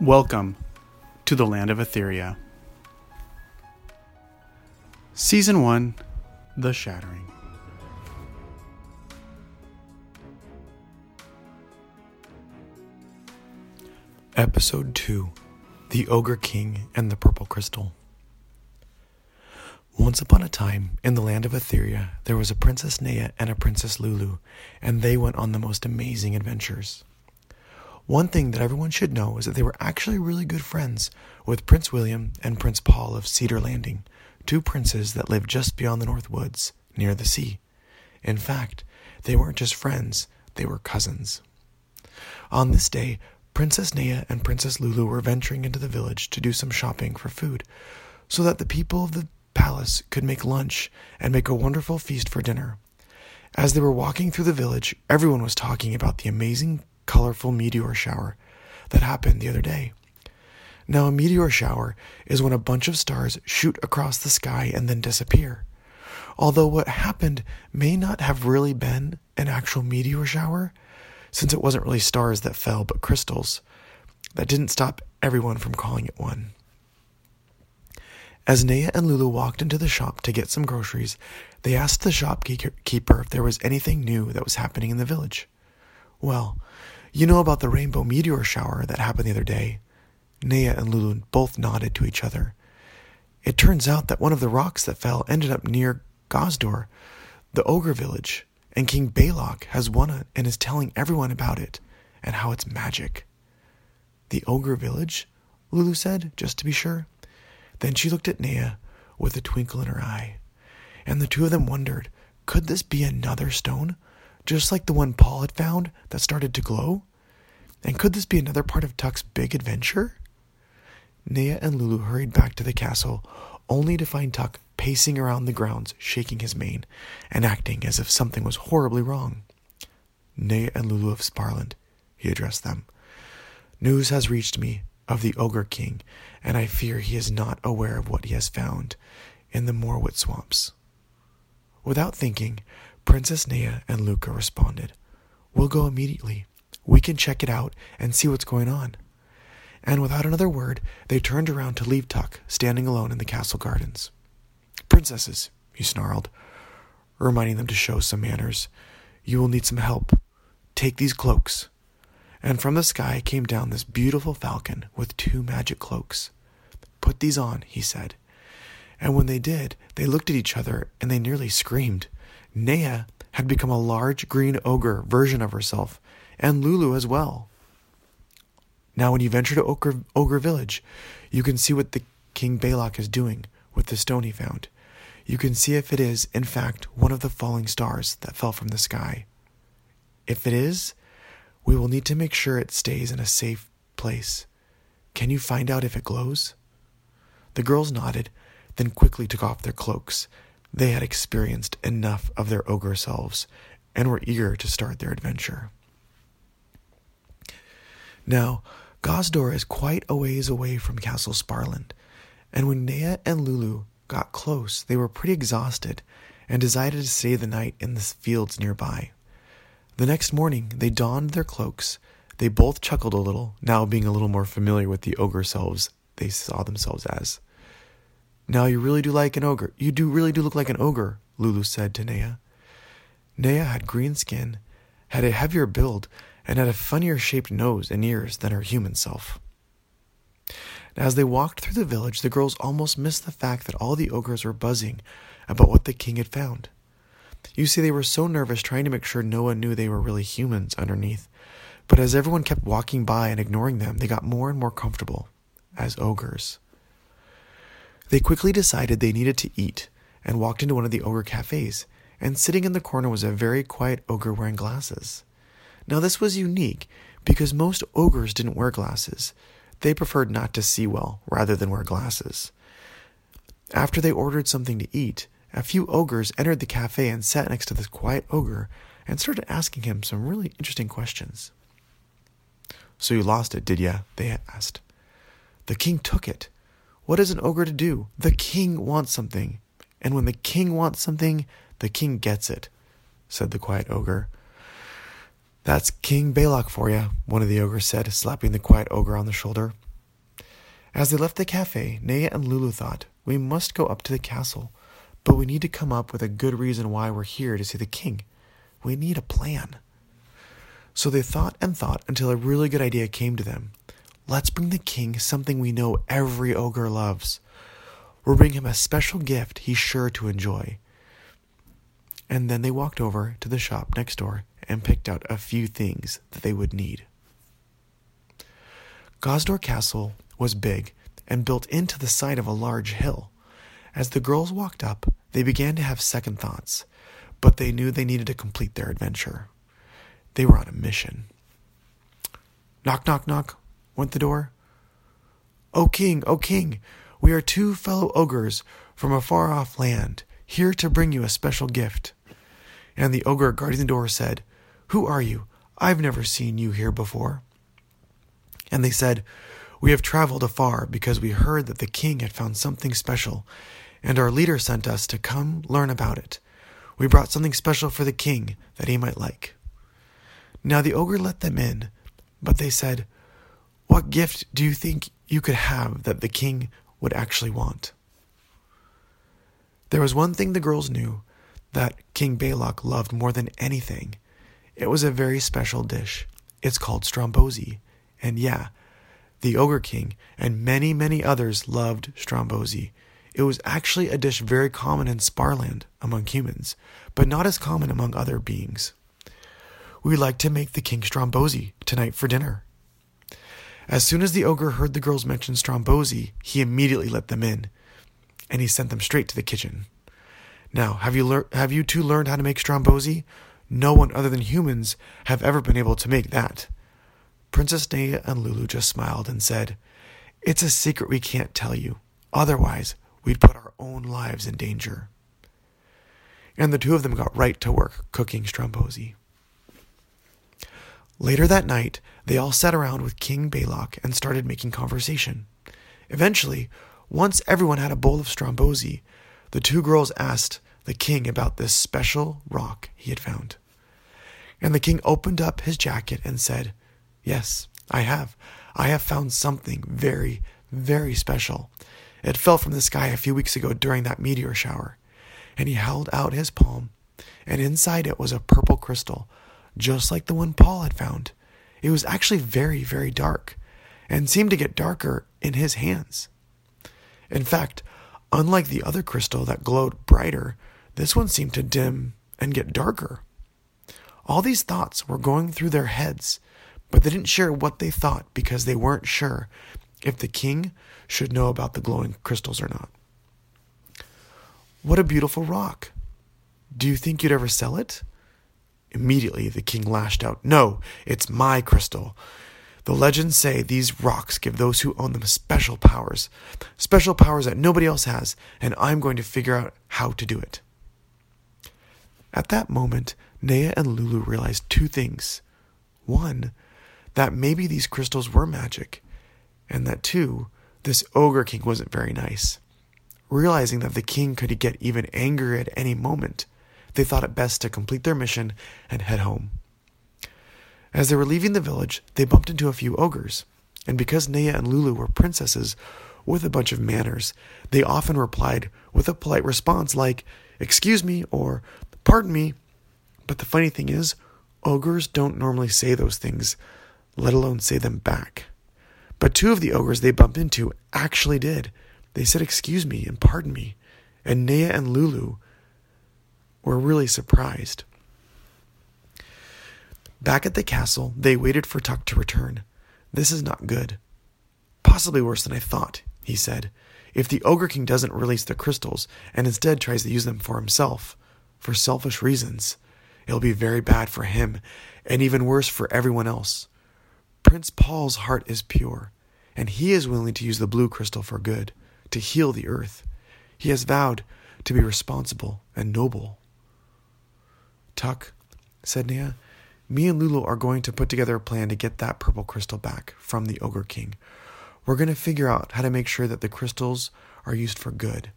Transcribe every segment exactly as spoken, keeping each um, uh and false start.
Welcome to the land of Etheria. Season one, The Shattering. Episode two, The Ogre King and the Purple Crystal. Once upon a time, in the land of Etheria, there was a Princess Nea and a Princess Lulu, and they went on the most amazing adventures. One thing that everyone should know is that they were actually really good friends with Prince William and Prince Paul of Cedar Landing, two princes that lived just beyond the North Woods, near the sea. In fact, they weren't just friends, they were cousins. On this day, Princess Nea and Princess Lulu were venturing into the village to do some shopping for food, so that the people of the palace could make lunch and make a wonderful feast for dinner. As they were walking through the village, everyone was talking about the amazing colorful meteor shower that happened the other day. Now, a meteor shower is when a bunch of stars shoot across the sky and then disappear. Although what happened may not have really been an actual meteor shower, since it wasn't really stars that fell but crystals, that didn't stop everyone from calling it one. As Nea and Lulu walked into the shop to get some groceries, they asked the shopkeeper if there was anything new that was happening in the village. Well, you know about the rainbow meteor shower that happened the other day? Nea and Lulu both nodded to each other. It turns out that one of the rocks that fell ended up near Ghazdor, the ogre village, and King Balok has won it and is telling everyone about it and how it's magic. The ogre village? Lulu said, just to be sure. Then she looked at Nea with a twinkle in her eye, and the two of them wondered, could this be another stone? Just like the one Paul had found that started to glow? And could this be another part of Tuck's big adventure? Nea and Lulu hurried back to the castle, only to find Tuck pacing around the grounds, shaking his mane, and acting as if something was horribly wrong. Nea and Lulu of Sparland, he addressed them. News has reached me of the Ogre King, and I fear he is not aware of what he has found in the Morwood swamps. Without thinking, Princess Nea and Luca responded, "We'll go immediately. We can check it out and see what's going on." And without another word, they turned around to leave Tuck, standing alone in the castle gardens. "Princesses," he snarled, reminding them to show some manners, "you will need some help. Take these cloaks." And from the sky came down this beautiful falcon with two magic cloaks. "Put these on," he said. And when they did, they looked at each other and they nearly screamed. Nea had become a large green ogre version of herself, and Lulu as well. Now when you venture to Ogre, ogre Village, you can see what the King Balok is doing with the stone he found. You can see if it is, in fact, one of the falling stars that fell from the sky. If it is, we will need to make sure it stays in a safe place. Can you find out if it glows? The girls nodded, then quickly took off their cloaks. They had experienced enough of their ogre selves and were eager to start their adventure. Now, Ghazdor is quite a ways away from Castle Sparland, and when Nea and Lulu got close, they were pretty exhausted and decided to stay the night in the fields nearby. The next morning, they donned their cloaks. They both chuckled a little, now being a little more familiar with the ogre selves they saw themselves as. "Now you really do like an ogre. You do really do look like an ogre," Lulu said to Nea. Nea had green skin, had a heavier build, and had a funnier shaped nose and ears than her human self. As they walked through the village, the girls almost missed the fact that all the ogres were buzzing about what the king had found. You see, they were so nervous trying to make sure no one knew they were really humans underneath. But as everyone kept walking by and ignoring them, they got more and more comfortable as ogres. They quickly decided they needed to eat and walked into one of the ogre cafes, and sitting in the corner was a very quiet ogre wearing glasses. Now this was unique because most ogres didn't wear glasses. They preferred not to see well rather than wear glasses. After they ordered something to eat, a few ogres entered the cafe and sat next to this quiet ogre and started asking him some really interesting questions. "So you lost it, did ya?" they asked. "The king took it. What is an ogre to do? The king wants something. And when the king wants something, the king gets it," said the quiet ogre. "That's King Balok for you," one of the ogres said, slapping the quiet ogre on the shoulder. As they left the cafe, Nea and Lulu thought, we must go up to the castle, but we need to come up with a good reason why we're here to see the king. We need a plan. So they thought and thought until a really good idea came to them. Let's bring the king something we know every ogre loves. We'll bring him a special gift he's sure to enjoy. And then they walked over to the shop next door and picked out a few things that they would need. Ghazdor Castle was big and built into the side of a large hill. As the girls walked up, they began to have second thoughts, but they knew they needed to complete their adventure. They were on a mission. Knock, knock, knock, went the door. O king, O king, we are two fellow ogres from a far-off land, here to bring you a special gift. And the ogre guarding the door said, Who are you? I've never seen you here before. And they said, We have traveled afar because we heard that the king had found something special, and our leader sent us to come learn about it. We brought something special for the king that he might like. Now the ogre let them in, but they said, What gift do you think you could have that the king would actually want? There was one thing the girls knew that King Balok loved more than anything. It was a very special dish. It's called Strombosi. And yeah, the Ogre King and many, many others loved Strombosi. It was actually a dish very common in Sparland among humans, but not as common among other beings. We'd like to make the king Strombosi tonight for dinner. As soon as the ogre heard the girls mention Strombosi, he immediately let them in, and he sent them straight to the kitchen. Now, have you lear- have you two learned how to make Strombosi? No one other than humans have ever been able to make that. Princess Nea and Lulu just smiled and said, It's a secret we can't tell you. Otherwise, we'd put our own lives in danger. And the two of them got right to work cooking Strombosi. Later that night, they all sat around with King Balok and started making conversation. Eventually, once everyone had a bowl of Strombosi, the two girls asked the king about this special rock he had found. And the king opened up his jacket and said, Yes, I have. I have found something very, very special. It fell from the sky a few weeks ago during that meteor shower. And he held out his palm, and inside it was a purple crystal, just like the one Paul had found. It was actually very, very dark, and seemed to get darker in his hands. In fact, unlike the other crystal that glowed brighter, this one seemed to dim and get darker. All these thoughts were going through their heads, but they didn't share what they thought because they weren't sure if the king should know about the glowing crystals or not. What a beautiful rock. Do you think you'd ever sell it? Immediately, the king lashed out. No, it's my crystal. The legends say these rocks give those who own them special powers, special powers that nobody else has, and I'm going to figure out how to do it. At that moment, Nea and Lulu realized two things. One, that maybe these crystals were magic, and that two, this Ogre King wasn't very nice. Realizing that the king could get even angrier at any moment, they thought it best to complete their mission and head home. As they were leaving the village, they bumped into a few ogres, and because Nea and Lulu were princesses with a bunch of manners, they often replied with a polite response like, Excuse me, or Pardon me. But the funny thing is, ogres don't normally say those things, let alone say them back. But two of the ogres they bumped into actually did. They said, Excuse me and pardon me, and Nea and Lulu were really surprised. Back at the castle, they waited for Tuck to return. This is not good. Possibly worse than I thought, he said. If the Ogre King doesn't release the crystals and instead tries to use them for himself, for selfish reasons, it'll be very bad for him and even worse for everyone else. Prince Paul's heart is pure, and he is willing to use the blue crystal for good, to heal the earth. He has vowed to be responsible and noble. Tuck, said Nea, me and Lulu are going to put together a plan to get that purple crystal back from the Ogre King. We're going to figure out how to make sure that the crystals are used for good,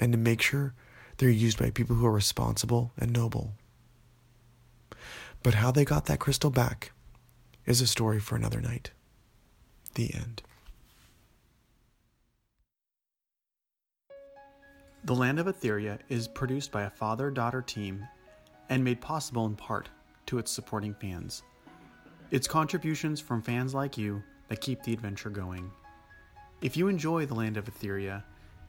and to make sure they're used by people who are responsible and noble. But how they got that crystal back is a story for another night. The end. The Land of Etheria is produced by a father-daughter team and made possible in part to its supporting fans. It's contributions from fans like you that keep the adventure going. If you enjoy The Land of Etheria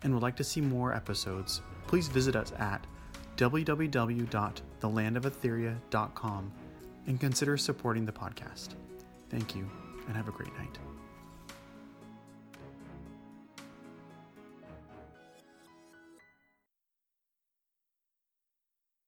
and would like to see more episodes, please visit us at w w w dot the land of etheria dot com and consider supporting the podcast. Thank you, and have a great night.